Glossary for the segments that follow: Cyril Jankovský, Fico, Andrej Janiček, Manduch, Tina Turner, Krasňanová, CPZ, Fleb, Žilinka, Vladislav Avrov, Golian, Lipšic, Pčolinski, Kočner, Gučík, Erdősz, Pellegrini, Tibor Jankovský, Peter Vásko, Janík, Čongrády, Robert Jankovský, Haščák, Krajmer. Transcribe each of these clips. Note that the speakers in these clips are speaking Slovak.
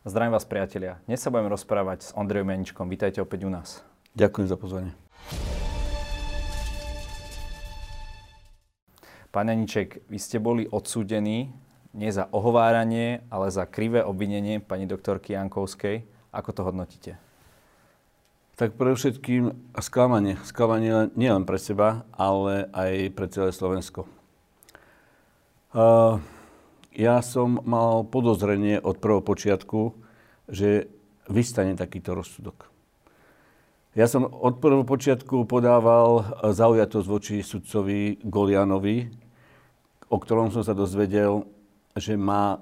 Zdravím vás, priatelia. Dnes sa budeme rozprávať s Andrejom Janičkom. Vítajte opäť u nás. Ďakujem za pozvanie. Pán Janiček, vy ste boli odsúdení nie za ohováranie, ale za krivé obvinenie pani doktorky Jankovskej. Ako to hodnotíte? Tak predovšetkým sklamanie. Sklamanie nielen pre seba, ale aj pre celé Slovensko. Ja som mal podozrenie od prvopočiatku, že vystane takýto rozsudok. Ja som od prvopočiatku podával zaujatosť voči sudcovi Golianovi, o ktorom som sa dozvedel, že má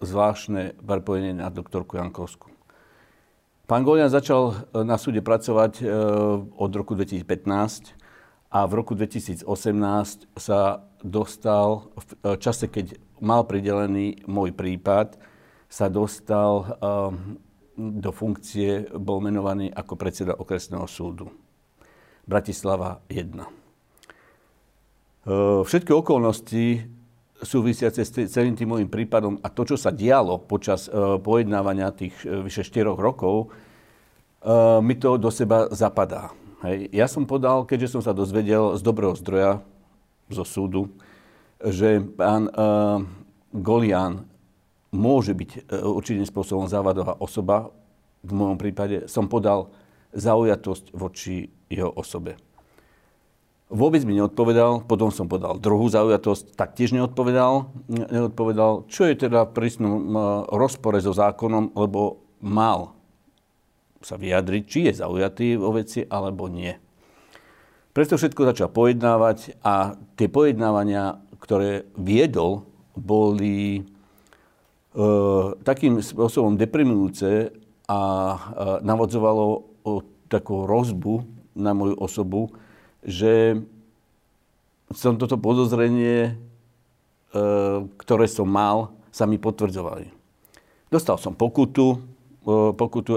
zvláštne prepojenie na doktorku Jankovskú. Pán Golian začal na súde pracovať od roku 2015 a v roku 2018 sa dostal v čase, keď mal pridelený môj prípad, sa dostal do funkcie, bol menovaný ako predseda okresného súdu Bratislava 1. Všetky okolnosti súvisiace s celým tým môjim prípadom a to, čo sa dialo počas pojednávania tých vyše 4 rokov, mi to do seba zapadá. Hej. Ja som podal, keďže som sa dozvedel z dobrého zdroja, zo súdu, že pán Golian môže byť určitým spôsobom závadová osoba. V môjom prípade som podal zaujatosť voči jeho osobe. Vôbec mi neodpovedal, potom som podal druhú zaujatosť, taktiež neodpovedal, čo je teda v prísnom rozpore so zákonom, lebo mal sa vyjadriť, či je zaujatý vo veci, alebo nie. Preto všetko začal pojednávať a tie pojednávania, ktoré viedol, boli takým spôsobom deprimujúce a navodzovalo takú rozbu na moju osobu, že som toto podozrenie, ktoré som mal, sa mi potvrdzovali. Dostal som pokutu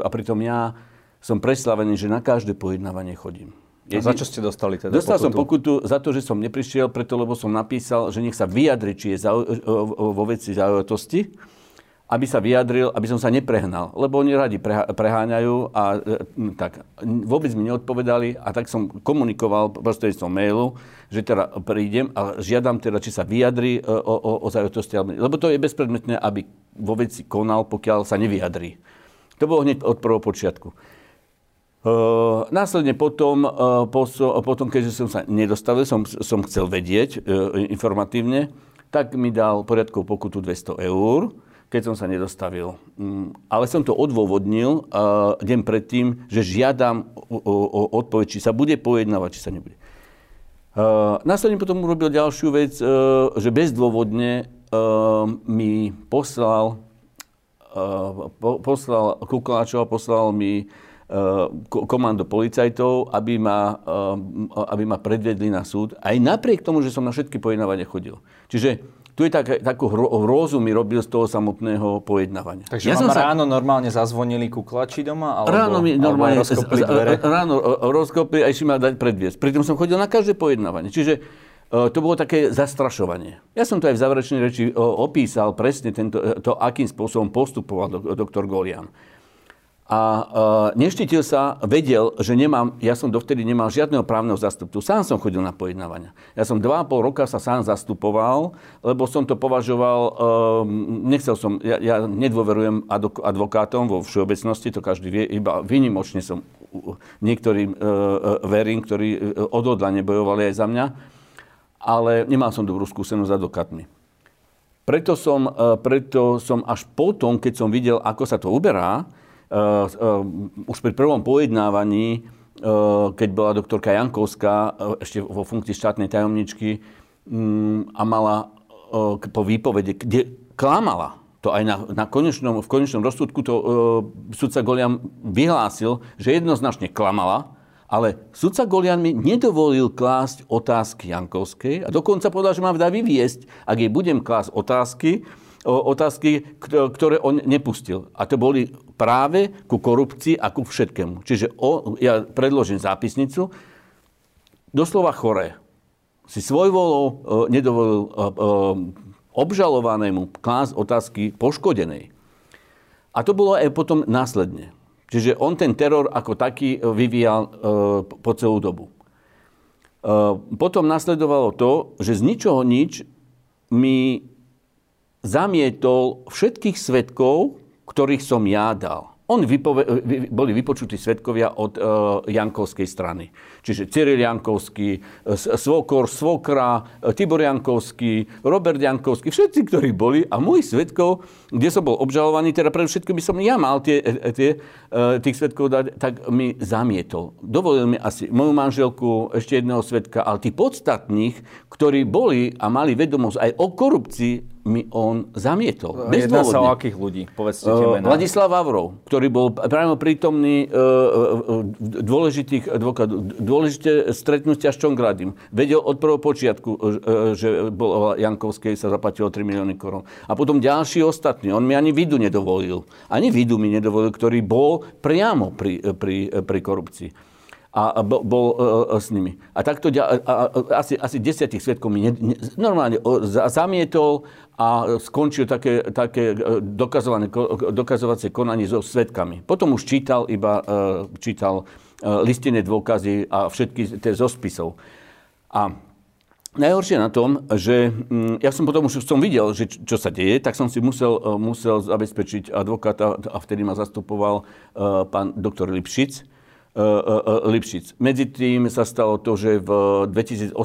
a pritom ja som preslavený, že na každé pojednávanie chodím. A za čo ste dostali teda pokutu? Dostal som pokutu za to, že som neprišiel, preto lebo som napísal, že nech sa vyjadri, či je vo veci zaujatosti, aby sa vyjadril, aby som sa neprehnal. Lebo oni radi preháňajú a tak. Vôbec mi neodpovedali a tak som komunikoval prostredníctvom mailu, že teda prídem a žiadam teda, či sa vyjadri o zaujatosti. Lebo to je bezpredmetné, aby vo veci konal, pokiaľ sa nevyjadrí. To bolo hneď od prvopočiatku. Následne potom, keďže som sa nedostavil, som chcel vedieť informatívne, tak mi dal poriadkovú pokutu 200 €, keď som sa nedostavil. Ale som to odôvodnil deň predtým, že žiadam o odpoveď, či sa bude pojednávať, či sa nebude. Následne potom urobil ďalšiu vec, že bezdôvodne mi poslal Kukoláčova, poslal mi komando policajtov, aby ma predvedli na súd. Aj napriek tomu, že som na všetky pojednávania chodil. Čiže tu je takú hrôzu mi robil z toho samotného pojednávania. Takže ja vám ráno normálne zazvonili kuklači doma? Alebo, ráno mi normálne rozkopli dvere? Ráno rozkopli a išli ma dať predviesť. Pritom som chodil na každé pojednávanie. Čiže to bolo také zastrašovanie. Ja som to aj v záverečnej reči opísal presne to, akým spôsobom postupoval doktor Golian. A neštítil sa, vedel, že ja som dovtedy nemal žiadneho právneho zástupcu. Sám som chodil na pojednávania. Ja som 2,5 roka sa sám zastupoval, lebo som to považoval, ja nedôverujem advokátom vo všeobecnosti, to každý vie, iba výnimočne som niektorým verím, ktorí odhodlane bojovali aj za mňa, ale nemal som dobrú skúsenosť s advokátmi. Preto som až potom, keď som videl, ako sa to uberá, už pri prvom pojednávaní, keď bola doktorka Jankovská ešte vo funkcii štátnej tajomničky a mala po výpovede, kde klamala, to aj v konečnom rozsudku to sudca Golian vyhlásil, že jednoznačne klamala, ale sudca Golian mi nedovolil klásť otázky Jankovskej a dokonca povedal, že mám dá vyviesť, ak jej budem klásť otázky, ktoré on nepustil. A to boli práve ku korupcii a ku všetkému. Čiže ja predložím zápisnicu. Doslova choré. Si svojvolou nedovolil obžalovanému klásť otázky poškodenej. A to bolo aj potom následne. Čiže on ten teror ako taký vyvíjal po celú dobu. Potom nasledovalo to, že z ničoho nič mi zamietol všetkých svedkov, ktorých som ja dal. Boli vypočutí svedkovia od Jankovskej strany. Čiže Cyril Jankovský, svokor, svokra, Tibor Jankovský, Robert Jankovský, všetci, ktorí boli. A môj svedkov, kde som bol obžalovaný, teda predovšetko by som ja mal tých svedkov dať, tak mi zamietol. Dovolil mi asi moju manželku, ešte jedného svedka, ale tí podstatných, ktorí boli a mali vedomosť aj o korupcii, mi on zamietol. Jedná sa o akých ľudí? Povedzte tie mená. Vladislav Avrov, ktorý bol práve prítomný dôležité stretnutia s Čongrádim. Vedel od prvého počiatku, že bol Jankovský, sa zaplatilo 3 milióny korún. A potom ďalší ostatní. On mi ani vidu nedovolil. Ani vidu mi nedovolil, ktorý bol priamo pri korupcii. A bol s nimi. A takto asi 10 svedkov mi normálne zamietol a skončil také dokazovacie konanie so svedkami. Potom už čítal listinné dôkazy a všetky zo spisov. A najhoršie na tom, že ja som potom už videl, že čo sa deje, tak som si musel zabezpečiť advokáta a vtedy ma zastupoval pán doktor Lipšic. Medzi tým sa stalo to, že v 2018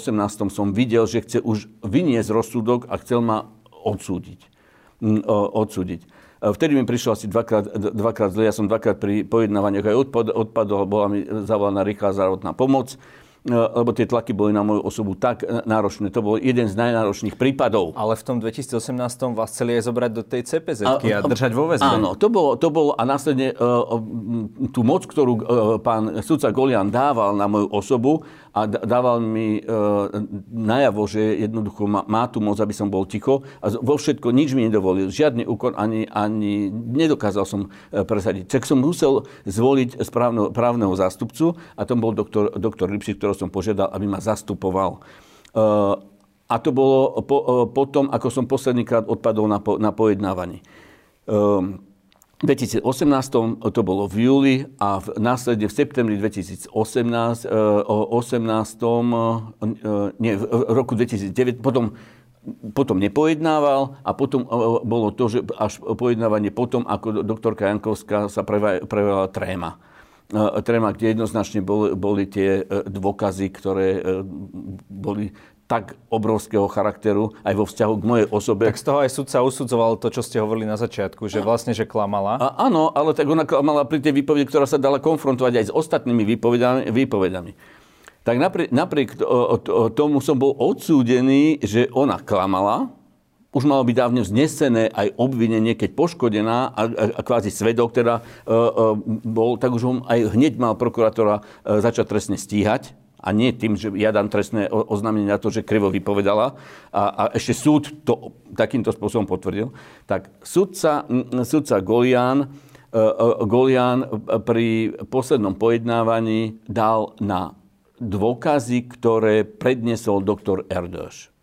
som videl, že chce už vyniesť rozsudok a chcel ma odsúdiť. Vtedy mi prišlo asi dvakrát zle. Ja som dvakrát pri pojednávaniach aj odpadol, bola mi zavolaná rýchla zdravotná pomoc, lebo tie tlaky boli na moju osobu tak náročné. To bol jeden z najnáročných prípadov. Ale v tom 2018 vás chceli aj zobrať do tej CPZ-ky a držať vo väzbe. Áno, to bolo a následne tú moc, ktorú pán sudca Golian dával na moju osobu a dával mi najavo, že jednoducho má tú moc, aby som bol ticho a vo všetko nič mi nedovolil. Žiadny úkon ani nedokázal som presadiť. Tak som musel zvoliť právneho zástupcu a tom bol doktor Lipšic, ktorý som požiadal, aby ma zastupoval. A to bolo potom, ako som poslednýkrát odpadol na pojednávaní. V 2018 to bolo v júli a následne v septembri 2018, v roku 2009, potom nepojednával a potom bolo to, že až pojednávanie potom, ako doktorka Jankovská sa prevela tréma, kde jednoznačne boli tie dôkazy, ktoré boli tak obrovského charakteru aj vo vzťahu k mojej osobe. Tak z toho aj sudca usudzoval to, čo ste hovorili na začiatku, že vlastne, že klamala. Áno, ale tak ona klamala pri tej výpovedi, ktorá sa dala konfrontovať aj s ostatnými výpovedami. Tak napriek tomu som bol odsúdený, že ona klamala. Už malo byť dávne vznesené aj obvinenie, keď poškodená a kvázi svedok, teda bol, tak už on aj hneď mal prokurátora začať trestne stíhať. A nie tým, že ja dám trestné oznámenie na to, že krivo vypovedala. A ešte súd to takýmto spôsobom potvrdil. Tak súdca Golian pri poslednom pojednávaní dal na dôkazy, ktoré predniesol doktor Erdősz.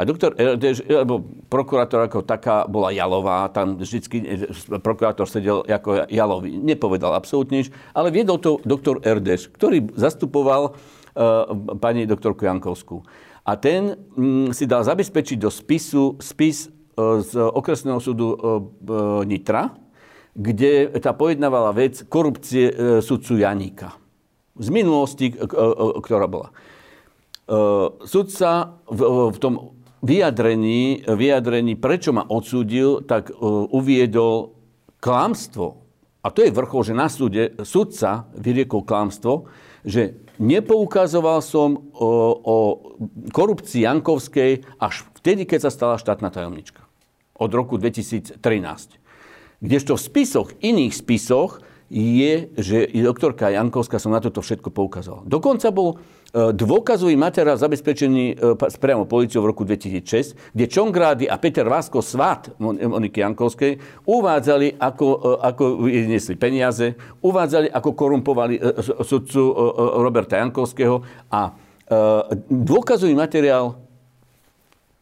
A doktor Erdősz, alebo prokurátor ako taká bola Jalová, tam vždycky prokurátor sedel ako Jalový. Nepovedal absolútne nič, ale viedol to doktor Erdősz, ktorý zastupoval pani doktorku Jankovskú. A ten si dal zabezpečiť do spisu spis z okresného súdu Nitra, kde tá pojednávala vec korupcie sudcu Janíka. Z minulosti, ktorá bola. Sudca v tom vyjadrení, prečo ma odsúdil, tak uviedol klamstvo. A to je vrchol, že na súde sudca vyriekol klamstvo, že nepoukazoval som o korupcii Jankovskej až vtedy, keď sa stala štátna tajomnička. Od roku 2013. Kdežto v iných spisoch je, že doktorka Jankovská som na toto všetko poukazoval. Dokonca bol dôkazový materiál zabezpečený priamo políciou v roku 2006, kde Čongrády a Peter Vásko, svát Moniky Jankovskej, uvádzali, ako vyniesli peniaze, uvádzali, ako korumpovali sudcu Roberta Jankovského a dôkazový materiál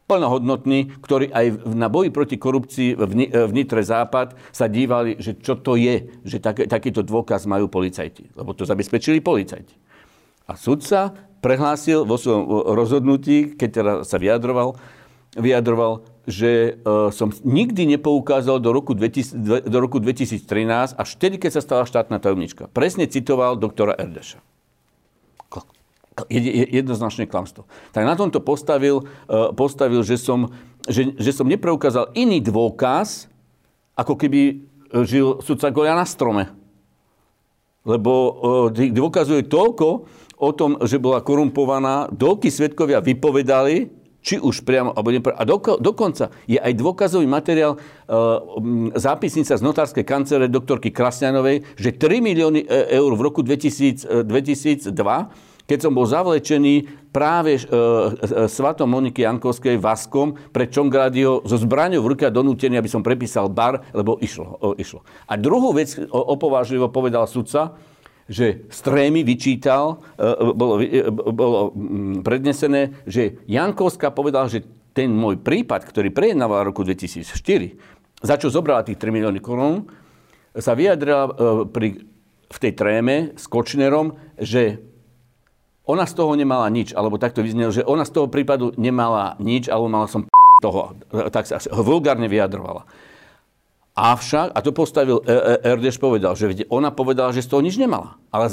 plnohodnotní, ktorí aj na boji proti korupcii v Nitre Západ sa dívali, že čo to je, že takýto dôkaz majú policajti. Lebo to zabezpečili policajti. A sudca prehlásil vo svojom rozhodnutí, keď teda sa vyjadroval, že som nikdy nepoukázal do roku 2013, až vtedy, keď sa stala štátna tajomnička. Presne citoval doktora Erdősza. Jednoznačné klamstvo. Tak na tomto postavil, že som nepreukázal iný dôkaz, ako keby žil sudca Golian na strome. Lebo dôkazuje toľko o tom, že bola korumpovaná, doľky svedkovia vypovedali, či už priamo, alebo nepriamo. A dokonca je aj dôkazový materiál zápisnica z notárskej kancelárie doktorky Krasňanovej, že 3 milióny eur v roku 2002, keď som bol zavlečený práve svatom Moniky Jankovskej Vaskom pred Čongrádyho so zbraňou v ruke a donútený, aby som prepísal bar, lebo išlo. A druhú vec opovážlivo povedal sudca, že Strémy vyčítal, bolo prednesené, že Jankovská povedala, že ten môj prípad, ktorý prejednávala v roku 2004, za čo zobrala tých 3 milióny korún, sa vyjadrila v tej tréme s Kočnerom, že ona z toho nemala nič, alebo takto vyznel, že ona z toho prípadu nemala nič, alebo mala som toho, tak sa vulgárne vyjadrovala. Avšak, a to postavil Erdős, povedal, že ona povedala, že z toho nič nemala. Ale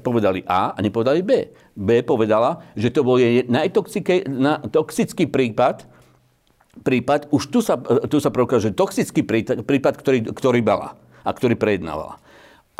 povedali A a nepovedali B. B povedala, že to bol jej najtoxický prípad, už tu sa preukáže, že toxický prípad, ktorý mala a ktorý prejednávala.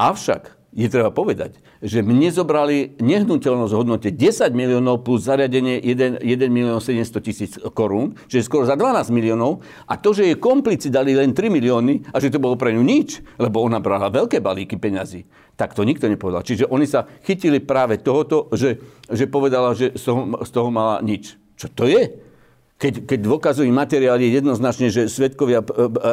Avšak je treba povedať, že mne zobrali nehnuteľnosť v hodnote 10 miliónov plus zariadenie 1 700 000 korún, čiže skoro za 12 miliónov. A to, že jej komplici dali len 3 milióny a že to bolo pre ňu nič, lebo ona brala veľké balíky peňazí, tak to nikto nepovedal. Čiže oni sa chytili práve tohoto, že povedala, že z toho mala nič. Čo to je? Keď dôkazujú materiály jednoznačne, že svedkovia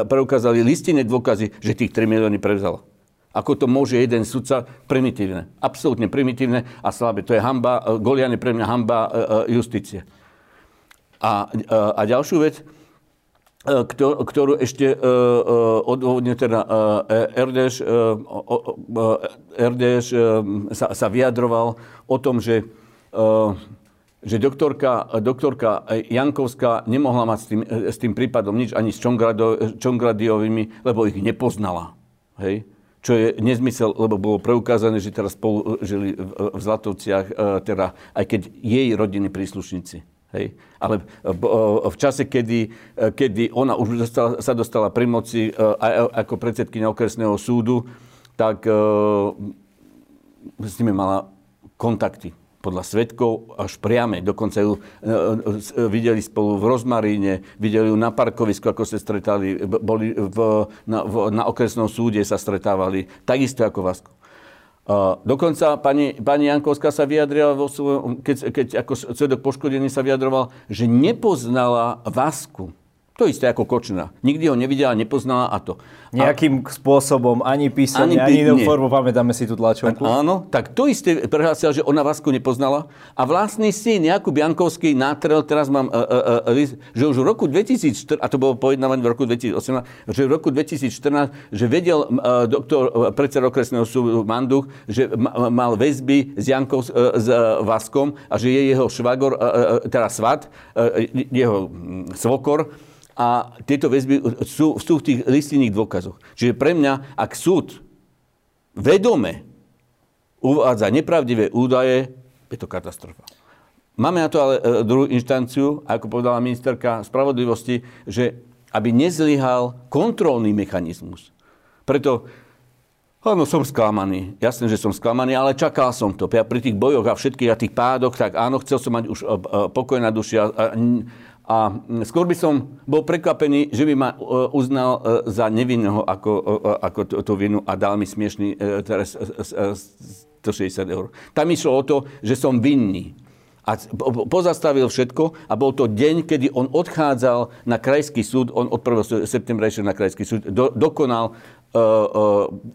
preukázali listinné dôkazy, že tých 3 milióny prevzala. Ako to môže jeden sudca? Primitívne. Absolútne primitívne a slabé. To je hanba, Golian je pre mňa hanba justície. A ďalšiu vec, ktorú ešte odôvodne teda Erdős sa vyjadroval o tom, že doktorka Jankovská nemohla mať s tým prípadom nič ani s Čongrádyovými, lebo ich nepoznala. Hej? Čo je nezmysel, lebo bolo preukázané, že teraz spolu žili v Zlatovciach, teda, aj keď jej rodiny príslušníci. Hej. Ale v čase, kedy ona už sa dostala pri moci ako predsedkyňa okresného súdu, tak s nimi mala kontakty podľa svedkov až priame. Dokonca ju videli spolu v Rozmaríne, videli ju na parkovisku, ako sa stretali, boli na okresnom súde sa stretávali, takisto ako Vásko. Dokonca pani Jankovská sa vyjadrila, keď ako svedok poškodený sa vyjadroval, že nepoznala Vásku. To isté ako Kočnera. Nikdy ho nevidela, nepoznala a to. Nejakým spôsobom, ani písanie, ani inú formu, pamätáme si tú tlačovku. Áno, tak to isté prehlásil, že ona Vásku nepoznala. A vlastný syn Jakub Jankovský nátrel, teraz mám list, že už v roku 2014, a to bolo pojednávanie v roku 2018, že v roku 2014, že vedel predseda okresného súdu Manduch, že mal väzby s Váskom a že je jeho švagor, teda svat, jeho svokor. A tieto väzby sú v tých listinných dôkazoch. Čiže pre mňa, ak súd vedome uvádza nepravdivé údaje, je to katastrofa. Máme na to ale druhú inštanciu, ako povedala ministerka spravodlivosti, že aby nezlyhal kontrolný mechanizmus. Preto, áno, som sklamaný. Jasné, že som sklamaný, ale čakal som to. Ja pri tých bojoch a všetkých a tých pádoch, tak áno, chcel som mať už pokoj na duši a skôr by som bol prekvapený, že by ma uznal za nevinného ako tú vinu a dal mi smiešný teraz 160 eur. Tam išlo o to, že som vinný. A pozastavil všetko a bol to deň, kedy on odchádzal na krajský súd, on od 1. septembra išiel na krajský súd, dokonal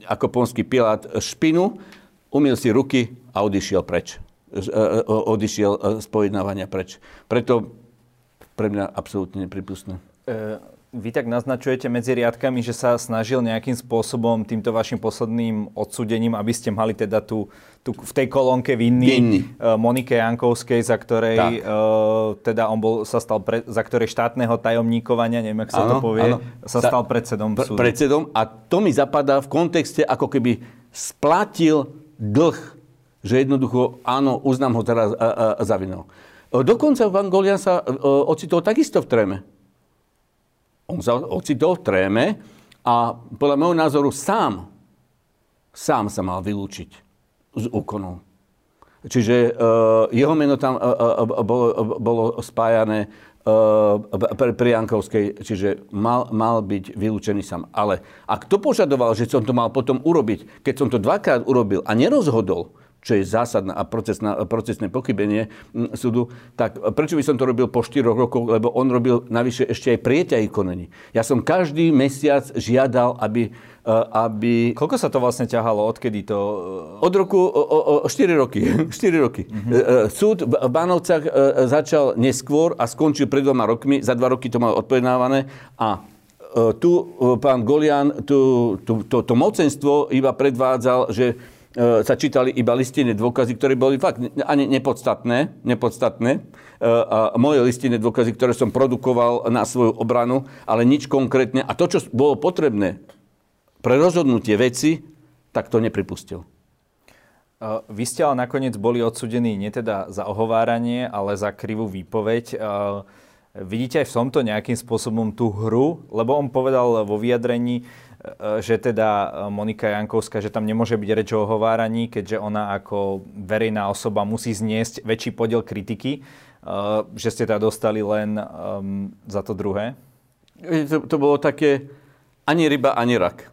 ako ponský Pilát špinu, umyl si ruky a odišiel preč. Odišiel z pojednávania preč. Preto pre mňa absolútne nepripustné. Vy tak naznačujete medzi riadkami, že sa snažil nejakým spôsobom týmto vašim posledným odsúdením, aby ste mali teda tu v tej kolónke vinný Monike Jankovskej, za ktorej teda on bol, sa stal za ktorej štátneho tajomníkovania, neviem, ako sa to povie, sa stal predsedom súdu. Predsedom, a to mi zapadá v kontexte, ako keby splatil dlh, že jednoducho áno, uznám ho teraz za vinného. Dokonca pán Golian sa ocitol takisto v tréme. On sa ocitol v tréme a podľa môjho názoru sám sa mal vylúčiť z úkonov. Čiže jeho meno tam bolo spájané pri Jankovskej, čiže mal byť vylúčený sám. Ale a kto požadoval, že som to mal potom urobiť, keď som to dvakrát urobil a nerozhodol, čo je zásadné a procesné pochybenie súdu, tak prečo by som to robil po 4 rokoch, lebo on robil navyše ešte aj prieťahy konaní. Ja som každý mesiac žiadal, aby... Koľko sa to vlastne ťahalo? Odkedy to... Od roku... 4 roky. 4 roky. Mm-hmm. Súd v Bánovcach začal neskôr a skončil pred 2 rokmi. Za 2 roky to mal odpovedávané a... Tu pán Golian to mocenstvo iba predvádzal, že sa čítali iba listinné dôkazy, ktoré boli fakt ani nepodstatné. A moje listinné dôkazy, ktoré som produkoval na svoju obranu, ale nič konkrétne. A to, čo bolo potrebné pre rozhodnutie veci, tak to nepripustil. Vy ste ale nakoniec boli odsúdení nie teda za ohováranie, ale za krivú výpoveď. Vidíte aj v tomto nejakým spôsobom tú hru? Lebo on povedal vo vyjadrení, že teda Monika Jankovská, že tam nemôže byť reč o ohováraní, keďže ona ako verejná osoba musí zniesť väčší podiel kritiky, že ste teda dostali len za to druhé? To bolo také ani ryba, ani rak.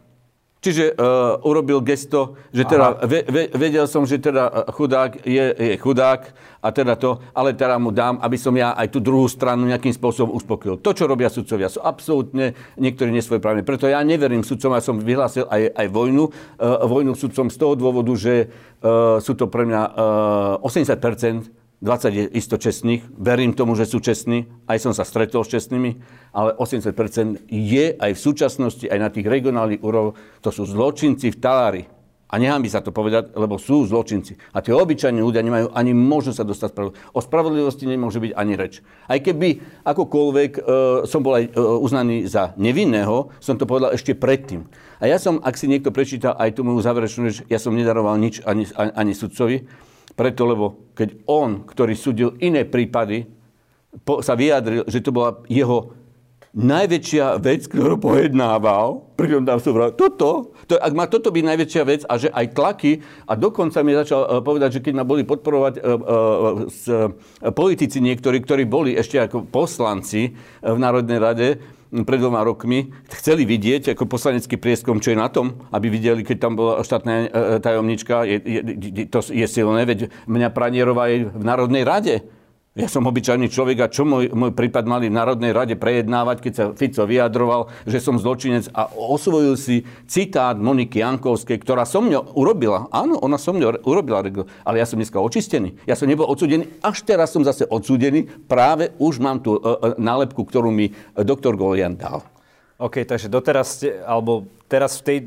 Čiže urobil gesto, že teda vedel som, že teda chudák je chudák a teda to, ale teda mu dám, aby som ja aj tú druhú stranu nejakým spôsobom uspokojil. To, čo robia sudcovia, sú absolútne niektorí nesvojprávne. Preto ja neverím sudcom, ja som vyhlásil aj vojnu sudcom z toho dôvodu, že sú to pre mňa 80%. 20 je isto čestných. Verím tomu, že sú čestní. Aj som sa stretol s čestnými. Ale 80% je aj v súčasnosti, aj na tých regionálnych úrovniach. To sú zločinci v talári. A nechám by sa to povedať, lebo sú zločinci. A tie obyčajní ľudia nemajú ani možnosť sa dostať spravodlivosti. O spravodlivosti nemôže byť ani reč. Aj keby akokoľvek som bol aj uznaný za nevinného, som to povedal ešte predtým. A ja som, ak si niekto prečítal aj tú moju záverečnú reč, ja som nedaroval nič ani sudcovi. Preto, lebo keď on, ktorý súdil iné prípady, sa vyjadril, že to bola jeho najväčšia vec, ktorú pojednával, pritom tam sú vrát, ak má toto byť najväčšia vec a že aj tlaky, a dokonca mi začal povedať, že keď ma boli podporovať politici niektorí, ktorí boli ešte ako poslanci v Národnej rade, pred 2 rokmi, chceli vidieť ako poslanecký prieskum, čo je na tom, aby videli, keď tam bola štátna tajomnička. To je silné, veď mňa Pranierová je v Národnej rade. Ja som obyčajný človek a čo môj prípad mali v Národnej rade prejednávať, keď sa Fico vyjadroval, že som zločinec a osvojil si citát Moniky Jankovskej, ktorá so mňou urobila. Áno, ona so mňou urobila, ale ja som dneska očistený. Ja som nebol odsúdený, až teraz som zase odsúdený. Práve už mám tú nálepku, ktorú mi doktor Golian dal. OK, takže doteraz ste, alebo teraz v tej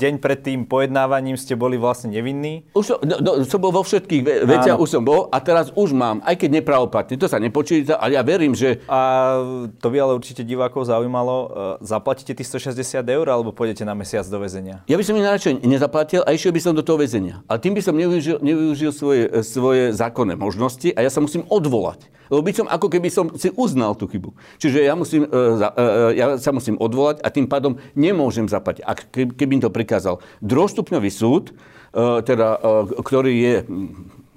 deň pred tým pojednávaním ste boli vlastne nevinní? Už som bol vo všetkých veciach, už som bol a teraz už mám, aj keď nepravoplatne, to sa nepočíta, ale ja verím, že... A to by ale určite divákov zaujímalo, zaplatíte tých 160 € alebo pôjdete na mesiac do väzenia? Ja by som ich radšej nezaplatil a išiel by som do toho väzenia. Ale tým by som nevyužil svoje zákonné možnosti a ja sa musím odvolať. Lebo by som, ako keby som si uznal tú chybu. Čiže ja sa musím odvolať a tým pádom nemôžem zaplatiť. A keby im to prikázal druhostupňový súd, teda, ktorý je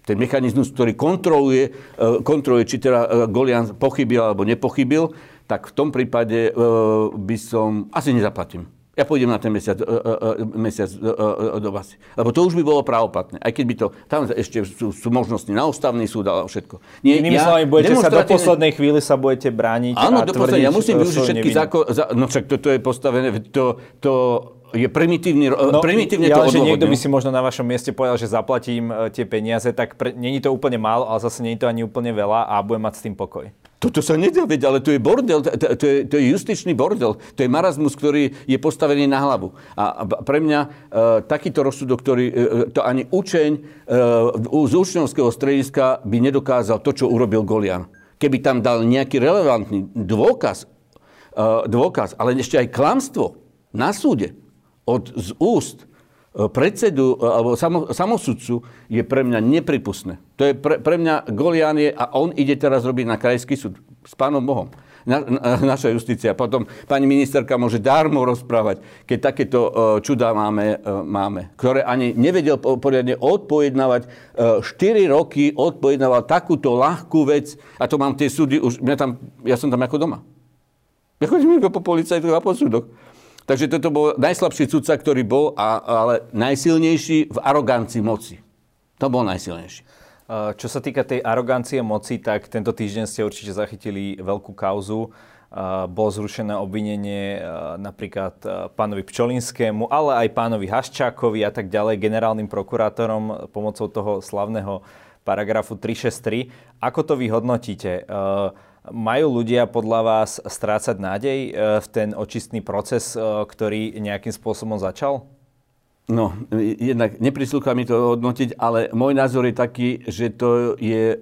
ten mechanizmus, ktorý kontroluje, či teda Golian pochybil alebo nepochybil, tak v tom prípade by som... Asi nezaplatím. Ja pôjdem na ten mesiac do basy. Lebo to už by bolo právoplatné. Aj keď by to... Tam ešte sú možnosti na ústavný súd a všetko. Inými slovami, budete sa do poslednej chvíli sa budete brániť. Áno, do poslednej. Ja musím využiť všetky zákon... No však toto je postavené... To je primitívne to odôvodne. Ale že niekto by si možno na vašom mieste povedal, že zaplatím tie peniaze, tak není to úplne málo, ale zase není to ani úplne veľa a budem mať s tým pokoj. Toto sa nedá vedieť, ale to je bordel, to je justičný bordel. To je marazmus, ktorý je postavený na hlavu. A pre mňa takýto rozsudok, ktorý to ani učeň z učňovského strediska by nedokázal to, čo urobil Golian. Keby tam dal nejaký relevantný dôkaz, ale ešte aj klamstvo na súde z úst predsedu alebo samosudcu je pre mňa nepripustné. To je pre mňa Golian je a on ide teraz robiť na krajský súd s pánom Bohom. Naša justícia. Potom pani ministerka môže dármo rozprávať, keď takéto čudá máme, ktoré ani nevedel poriadne odpojednávať. 4 roky odpojednával takúto ľahkú vec a to mám tie súdy už, ja som tam ako doma. Ja chodím po policajtu a po súdoch. Takže toto bol najslabší sudca, ktorý bol, ale najsilnejší v arogancii moci. To bol najsilnejší. Čo sa týka tej arogancie moci, tak tento týždeň ste určite zachytili veľkú kauzu. Bolo zrušené obvinenie napríklad pánovi Pčolinskému, ale aj pánovi Haščákovi a tak ďalej, generálnym prokurátorom pomocou toho slavného paragrafu 363. Ako to vy hodnotíte? Majú ľudia podľa vás strácať nádej v ten očistný proces, ktorý nejakým spôsobom začal? No, jednak neprislúcha mi to hodnotiť, ale môj názor je taký, že to je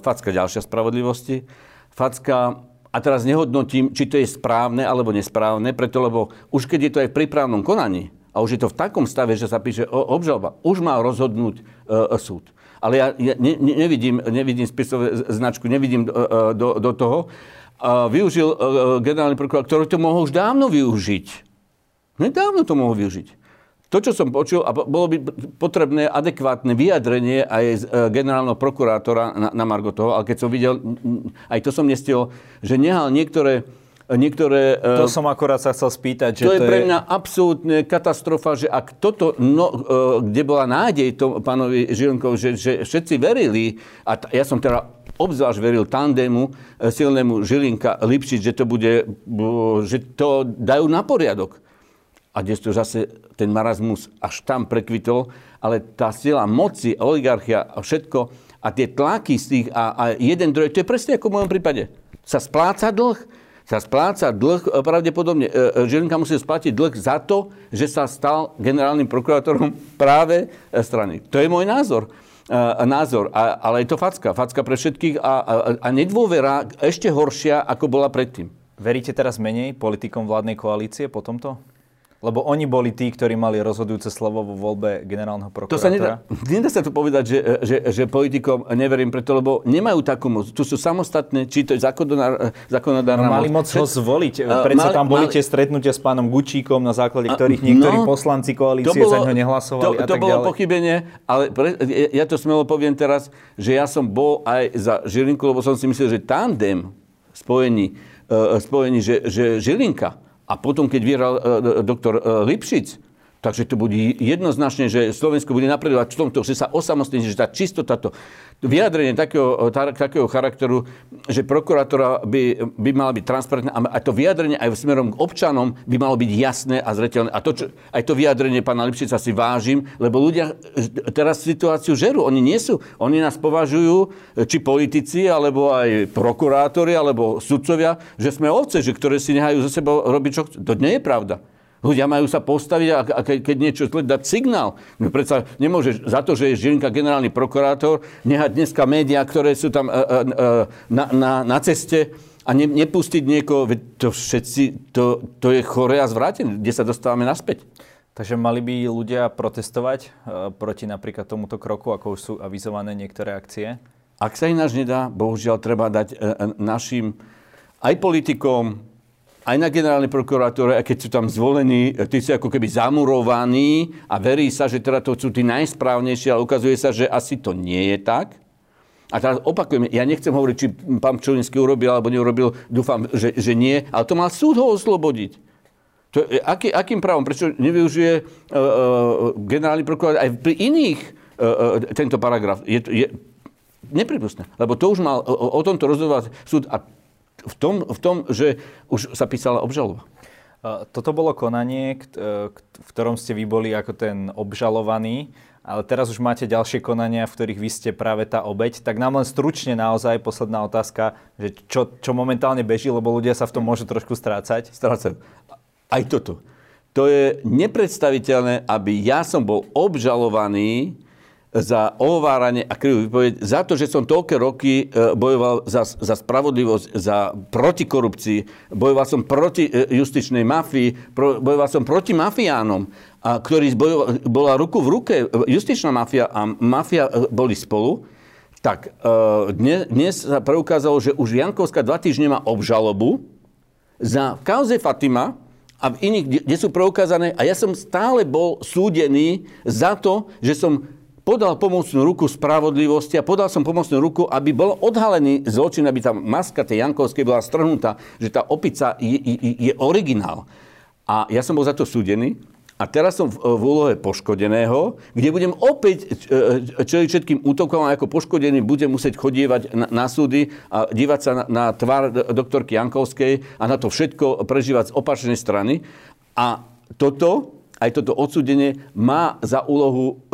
facka ďalšia spravodlivosti. Facka, a teraz nehodnotím, či to je správne alebo nesprávne, preto lebo už keď je to aj v prípravnom konaní a už je to v takom stave, že sa píše obžalba, už má rozhodnúť súd. Ale ja nevidím spisovú značku, nevidím do toho. Využil generálny prokurátor, ktorý to mohol už dávno využiť. Nedávno to mohol využiť. To, čo som počul, a bolo by potrebné adekvátne vyjadrenie aj z generálneho prokurátora na margo toho, ale keď som videl, aj to som nestihol, že nehal niektoré... To som akorát sa chcel spýtať, že to je... pre mňa absolútne katastrofa, že ak toto, kde bola nádej to, pánovi Žilinkovi, že všetci verili, a ja som teda obzvlášť veril tandému, silnému Žilinka, Lipšic, že to dajú na poriadok. A kde to zase ten marazmus až tam prekvitol, ale tá sila moci, oligarchia a všetko a tie tlaky z tých a jeden druhý, to je presne ako v mojom prípade. Sa spláca dlh, pravdepodobne Žilinka musí splatiť dlh za to, že sa stal generálnym prokurátorom práve strany. To je môj názor, ale je to facka pre všetkých a nedôvera ešte horšia, ako bola predtým. Veríte teraz menej politikom vládnej koalície po tomto? Lebo oni boli tí, ktorí mali rozhodujúce slovo vo voľbe generálneho prokurátora. To sa nedá sa to povedať, že politikom neverím preto, lebo nemajú takú moc. Tu sú samostatné, či to je zákonodárna moc. Mali moc ho zvoliť. Predsa tam boli tie stretnutia s pánom Gučíkom, na základe ktorých niektorí poslanci koalície za ňo nehlasovali a tak ďalej. To bolo pochybenie, ale ja to smelo poviem teraz, že ja som bol aj za Žilinku, lebo som si myslel, že tandem spojení že Žilinka. A potom, keď vyhral doktor Lipšic, takže to bude jednoznačne, že Slovensko bude napredovať v tomto, že sa osamostní, že tá čistota, to vyjadrenie takého charakteru, že prokurátora by mala byť transparentná a to vyjadrenie aj smerom k občanom by malo byť jasné a zreteľné. A aj to vyjadrenie pána Lipšica si vážim, lebo ľudia teraz situáciu žerú. Oni nás považujú, či politici, alebo aj prokurátori, alebo sudcovia, že sme ovce, že ktoré si nechajú za sebou robiť čo chcú. To nie je pravda. Ľudia majú sa postaviť a keď niečo dať signál. No predsa nemôžeš za to, že je Žilinka generálny prokurátor, nehať dneska médiá, ktoré sú tam na ceste a nepustiť niekoho. To všetci, to je chore a zvrátené, kde sa dostávame naspäť. Takže mali by ľudia protestovať proti napríklad tomuto kroku, ako už sú avizované niektoré akcie? Ak sa ináč nedá, bohužiaľ treba dať našim aj politikom, aj na generálnej prokuratúre, a keď sú tam zvolení, tí sú ako keby zamurovaní a verí sa, že teda to sú tí najsprávnejší, ale ukazuje sa, že asi to nie je tak. A teraz opakujem, ja nechcem hovoriť, či pán Pčolinski urobil alebo neurobil, dúfam, že nie, ale to mal súd ho oslobodiť. To, akým právom? Prečo nevyužije generálny prokurátor aj pri iných tento paragraf? Je nepripustné, lebo to už mal o tomto rozhodovať súd a v tom, že už sa písala obžaloba. Toto bolo konanie, v ktorom ste vy boli ako ten obžalovaný, ale teraz už máte ďalšie konania, v ktorých vy ste práve tá obeť. Tak nám len stručne naozaj posledná otázka, že čo momentálne beží, lebo ľudia sa v tom môžu trošku strácať. Strácať. Aj toto. To je nepredstaviteľné, aby ja som bol obžalovaný za ohováranie a krivú výpoveď, za to, že som toľké roky bojoval za spravodlivosť, za proti korupcii, bojoval som proti justičnej mafii, bojoval som proti mafiánom, ktorí bola ruku v ruke, justičná mafia a mafia boli spolu. Tak dnes sa preukázalo, že už Jankovská 2 týždne má obžalobu za kauze Fatima, a v iných, kde sú preukázané, a ja som stále bol súdený za to, že som podal pomocnú ruku spravodlivosti a podal som pomocnú ruku, aby bol odhalený zločin, aby tá maska tej Jankovskej bola strhnutá, že tá opica je originál. A ja som bol za to súdený a teraz som v úlohe poškodeného, kde budem opäť čeliť všetkým útokom a ako poškodený budem musieť chodievať na súdy a dívať sa na tvár doktorky Jankovskej a na to všetko prežívať z opačnej strany. A toto odsúdenie má za úlohu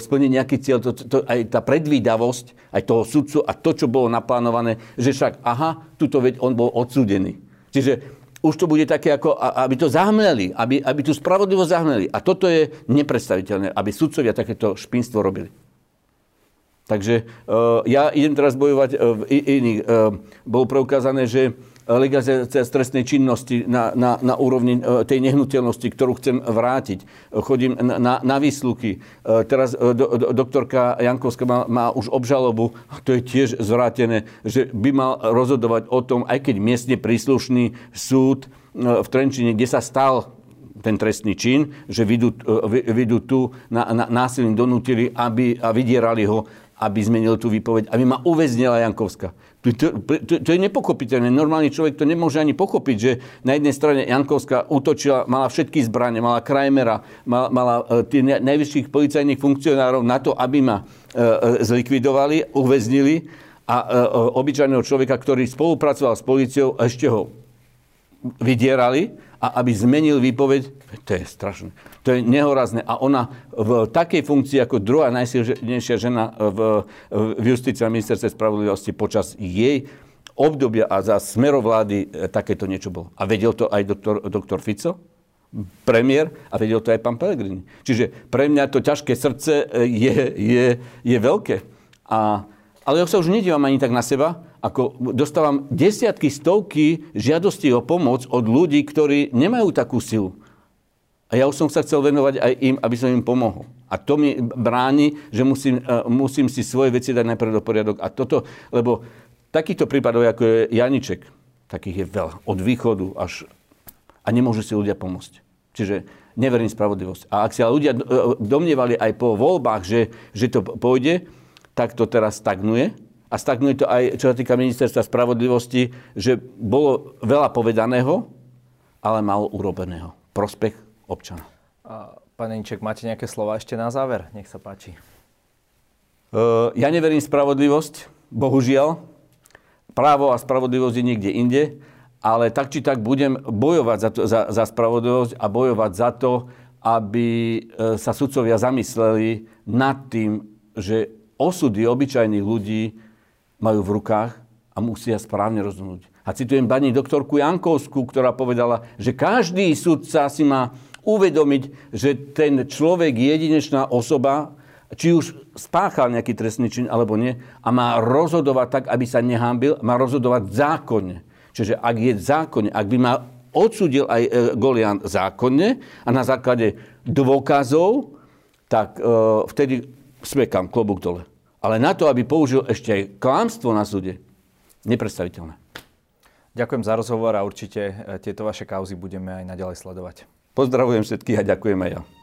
splniť nejaký cieľ, aj tá predvídavosť, aj toho sudcu a to, čo bolo naplánované, že však, aha, tuto veď on bol odsúdený. Čiže už to bude také, ako aby to zahmleli, aby tú spravodlivosť zahmleli. A toto je nepredstaviteľné, aby sudcovia takéto špinstvo robili. Takže ja idem teraz bojovať v iných. Bolo preukázané, že legalizácia trestnej činnosti na úrovni tej nehnuteľnosti, ktorú chcem vrátiť. Chodím na výsluchy. Teraz doktorka Jankovská má už obžalobu, a to je tiež zvrátené, že by mal rozhodovať o tom, aj keď miestne príslušný súd v Trenčine, kde sa stal ten trestný čin, že vidú tu násilím donútili, a vydierali ho, aby zmenil tú výpoveď, aby ma uväznila Jankovská. To je nepochopiteľné. Normálny človek to nemôže ani pochopiť, že na jednej strane Jankovská útočila, mala všetky zbrane, mala Krajmera, mala tých najvyšších policajných funkcionárov na to, aby ma zlikvidovali, uväznili a obyčajného človeka, ktorý spolupracoval s políciou, ešte ho vydierali a aby zmenil výpoveď. To je strašné. To je nehorázne. A ona v takej funkcii ako druhá najsilnejšia žena v justícii a ministerstve spravodlivosti počas jej obdobia a za smerovlády takéto niečo bolo. A vedel to aj doktor Fico, premiér, a vedel to aj pán Pellegrini. Čiže pre mňa to ťažké srdce je veľké. Ale ja sa už nedívam ani tak na seba, ako dostávam desiatky, stovky žiadostí o pomoc od ľudí, ktorí nemajú takú silu. A ja už som sa chcel venovať aj im, aby som im pomohol. A to mi bráni, že musím si svoje veci dať najprv do poriadok. A toto, lebo takýchto prípadov, ako je Janiček, takých je veľa. Od východu až... A nemôžu si ľudia pomôcť. Čiže neverím spravodlivosť. A ak sa ľudia domnievali aj po voľbách, že to pôjde, tak to teraz stagnuje. A stagnuje to aj, čo sa týka ministerstva spravodlivosti, že bolo veľa povedaného, ale málo urobeného. Prospech občana. Pane Janiček, máte nejaké slova ešte na záver? Nech sa páči. Ja neverím spravodlivosť, bohužiaľ. Právo a spravodlivosť je niekde inde, ale tak či tak budem bojovať za spravodlivosť a bojovať za to, aby sa sudcovia zamysleli nad tým, že osudy obyčajných ľudí majú v rukách a musia správne rozhodnúť. A citujem pani doktorku Jankovskú, ktorá povedala, že každý sudca si má uvedomiť, že ten človek je jedinečná osoba, či už spáchal nejaký trestný čin alebo nie, a má rozhodovať tak, aby sa nehanbil, má rozhodovať zákonne. Čiže ak je zákonne, ak by ma odsúdil aj Golian zákonne a na základe dôkazov, tak vtedy smekám klobúk dole. Ale na to, aby použil ešte aj klamstvo na súde, nepredstaviteľné. Ďakujem za rozhovor a určite tieto vaše kauzy budeme aj naďalej sledovať. Pozdravujem všetkých a ďakujem aj ja.